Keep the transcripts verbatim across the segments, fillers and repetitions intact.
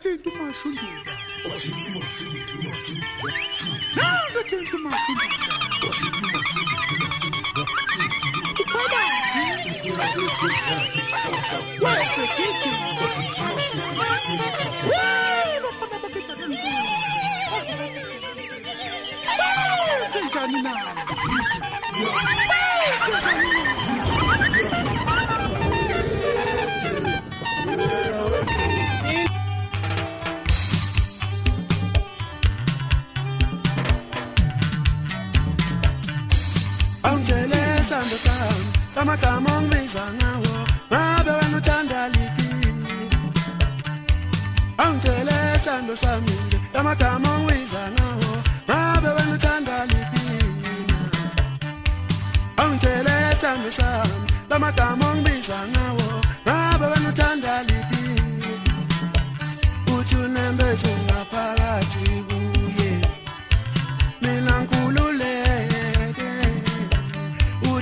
tento macho linda. Nada tento macho linda. Sando sam, kama kama mezanga wo, mabewa no chanda lipi. Angele sando sami, kama kama mezanga wo, mabewa no chanda lipi. Angele sando sam, kama kama mezanga wo, mabewa no chanda lipi. Uchunembe singa palati buye, minangulule.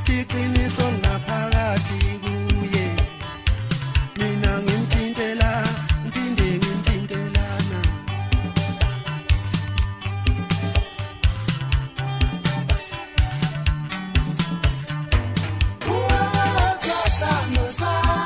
Tikini songa parati guye Mina ngimtintela, mpinde ngimtintelana Uwa kata nosa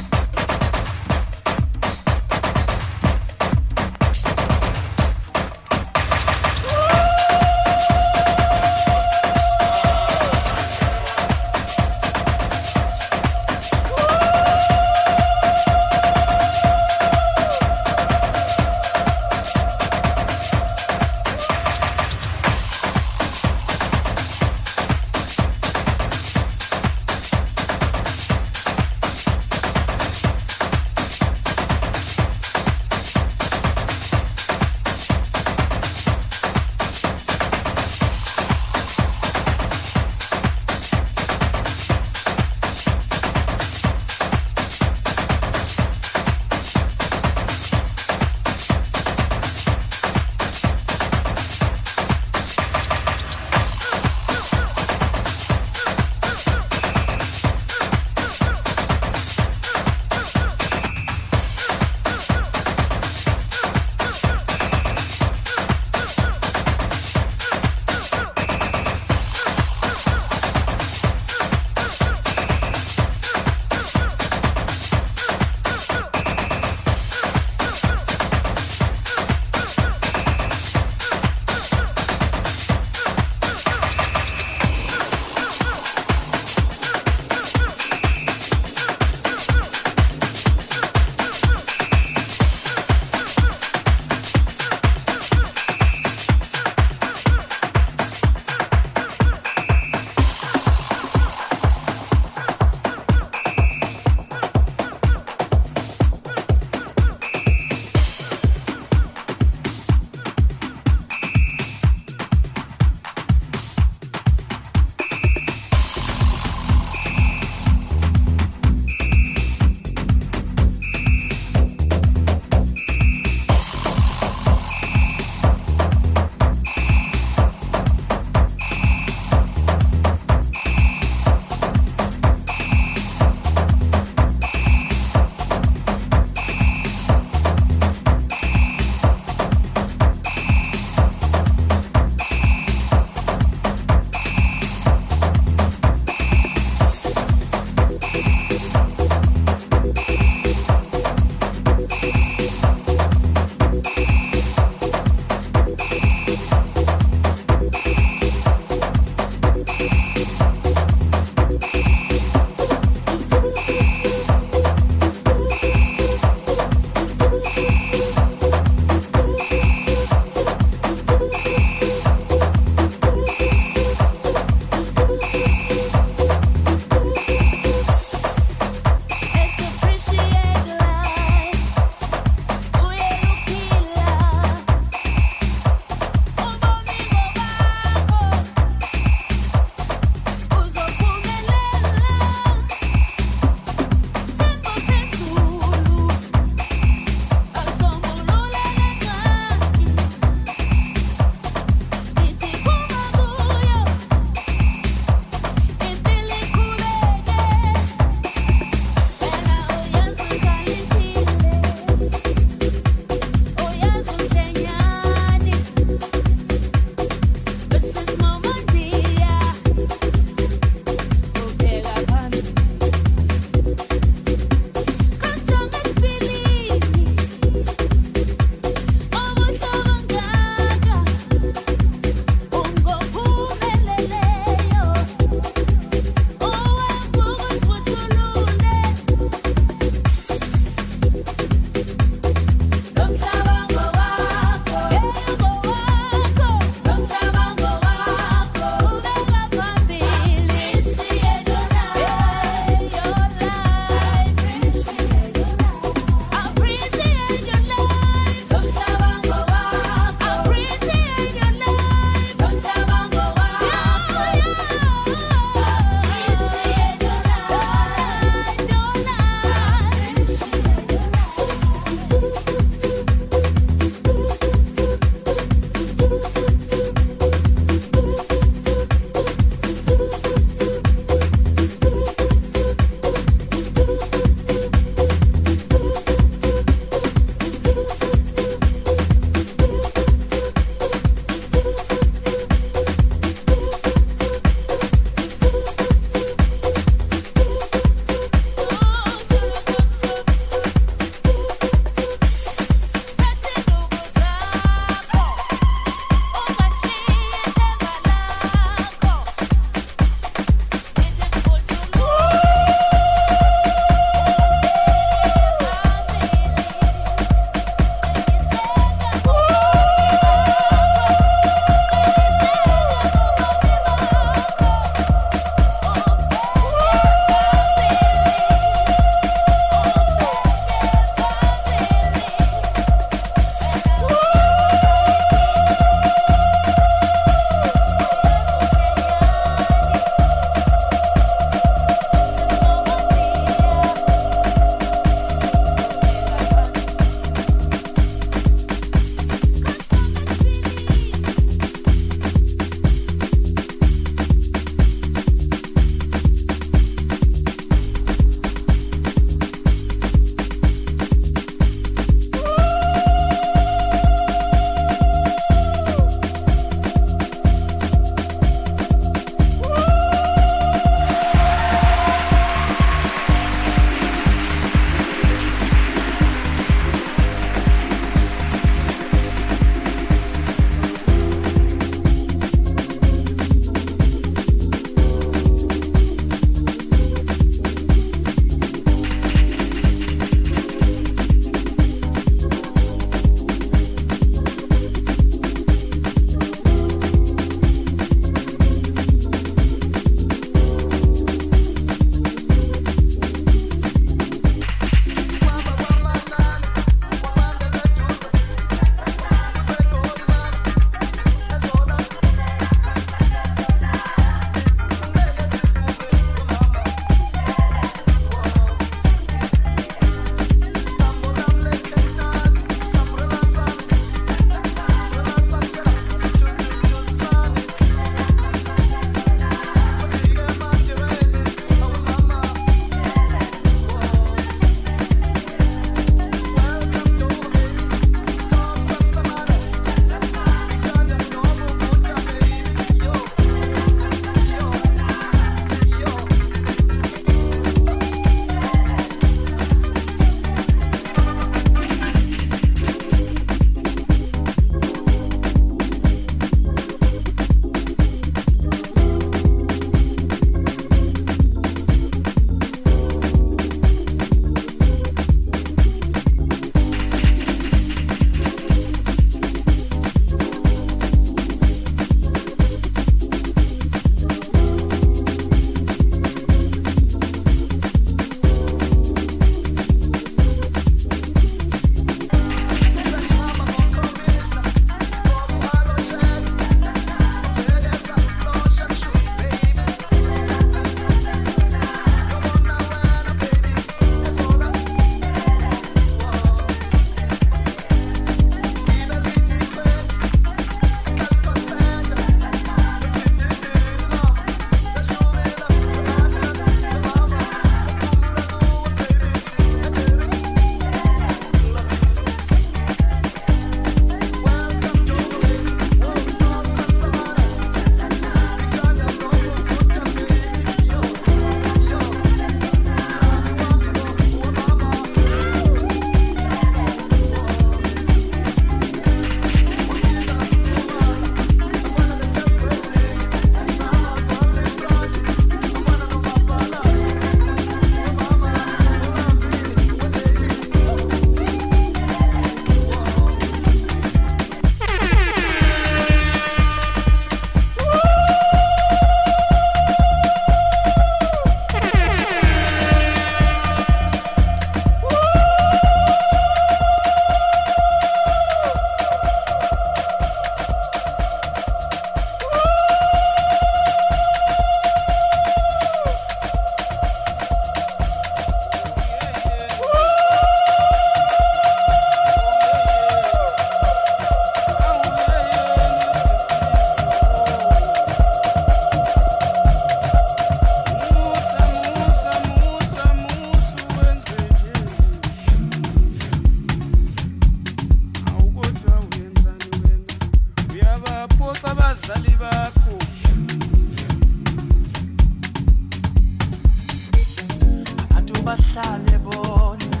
bahlale bona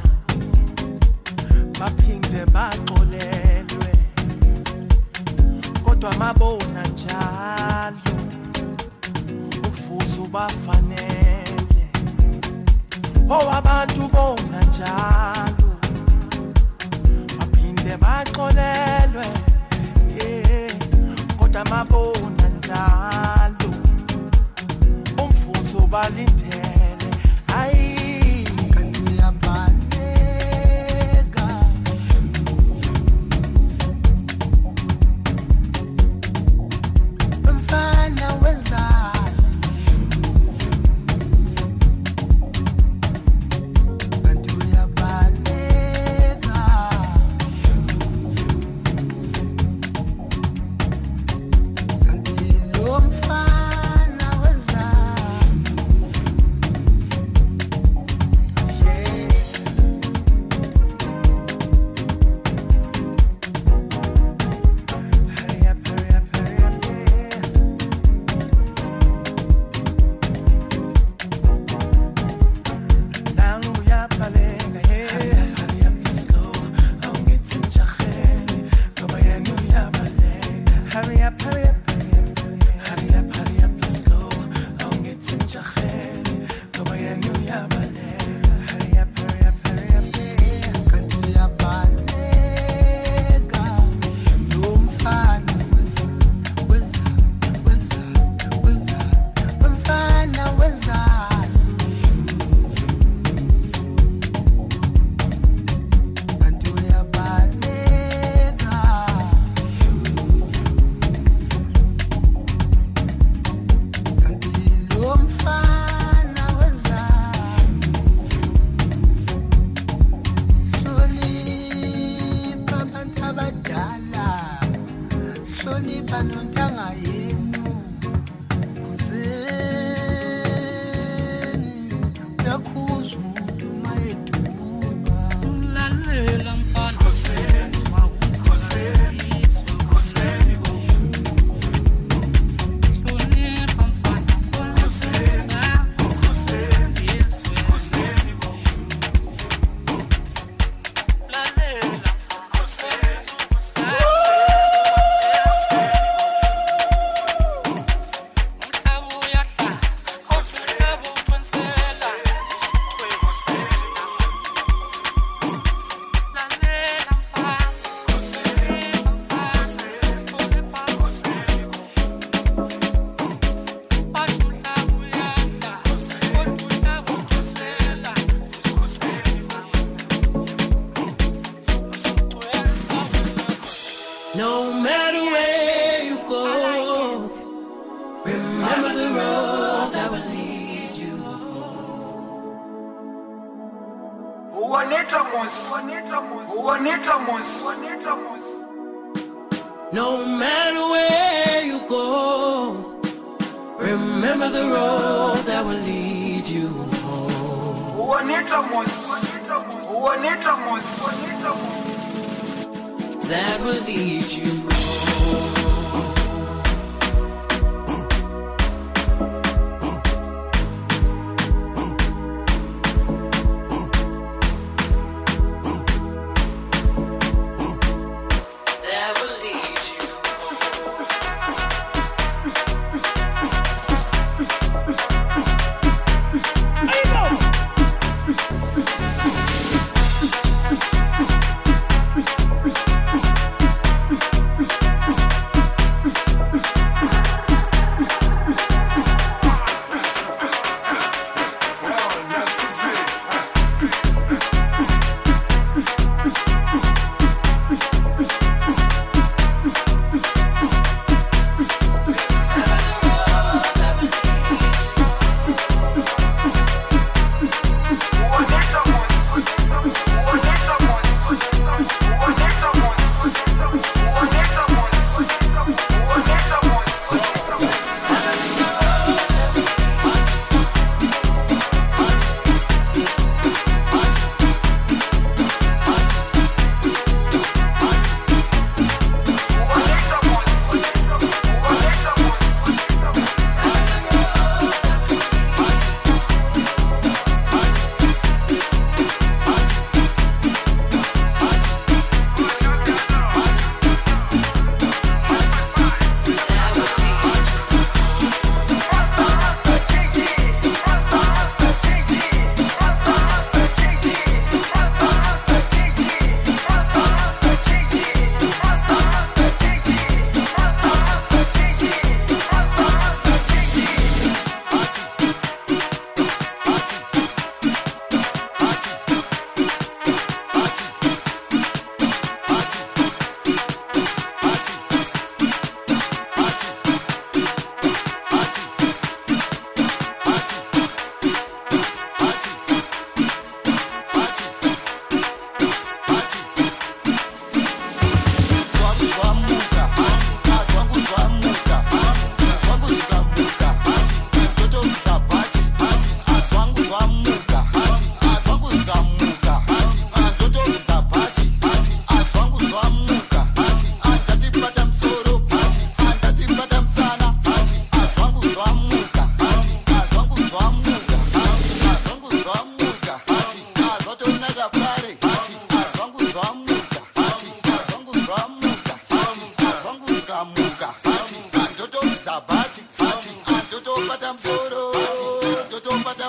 baphinde baqolelwe kodwa mabona njalo ufuzo bafanele owabantu bona njalo baphinde baqolelwe yeah kodwa mabona njalo umfuzo balinde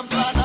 I'm proud.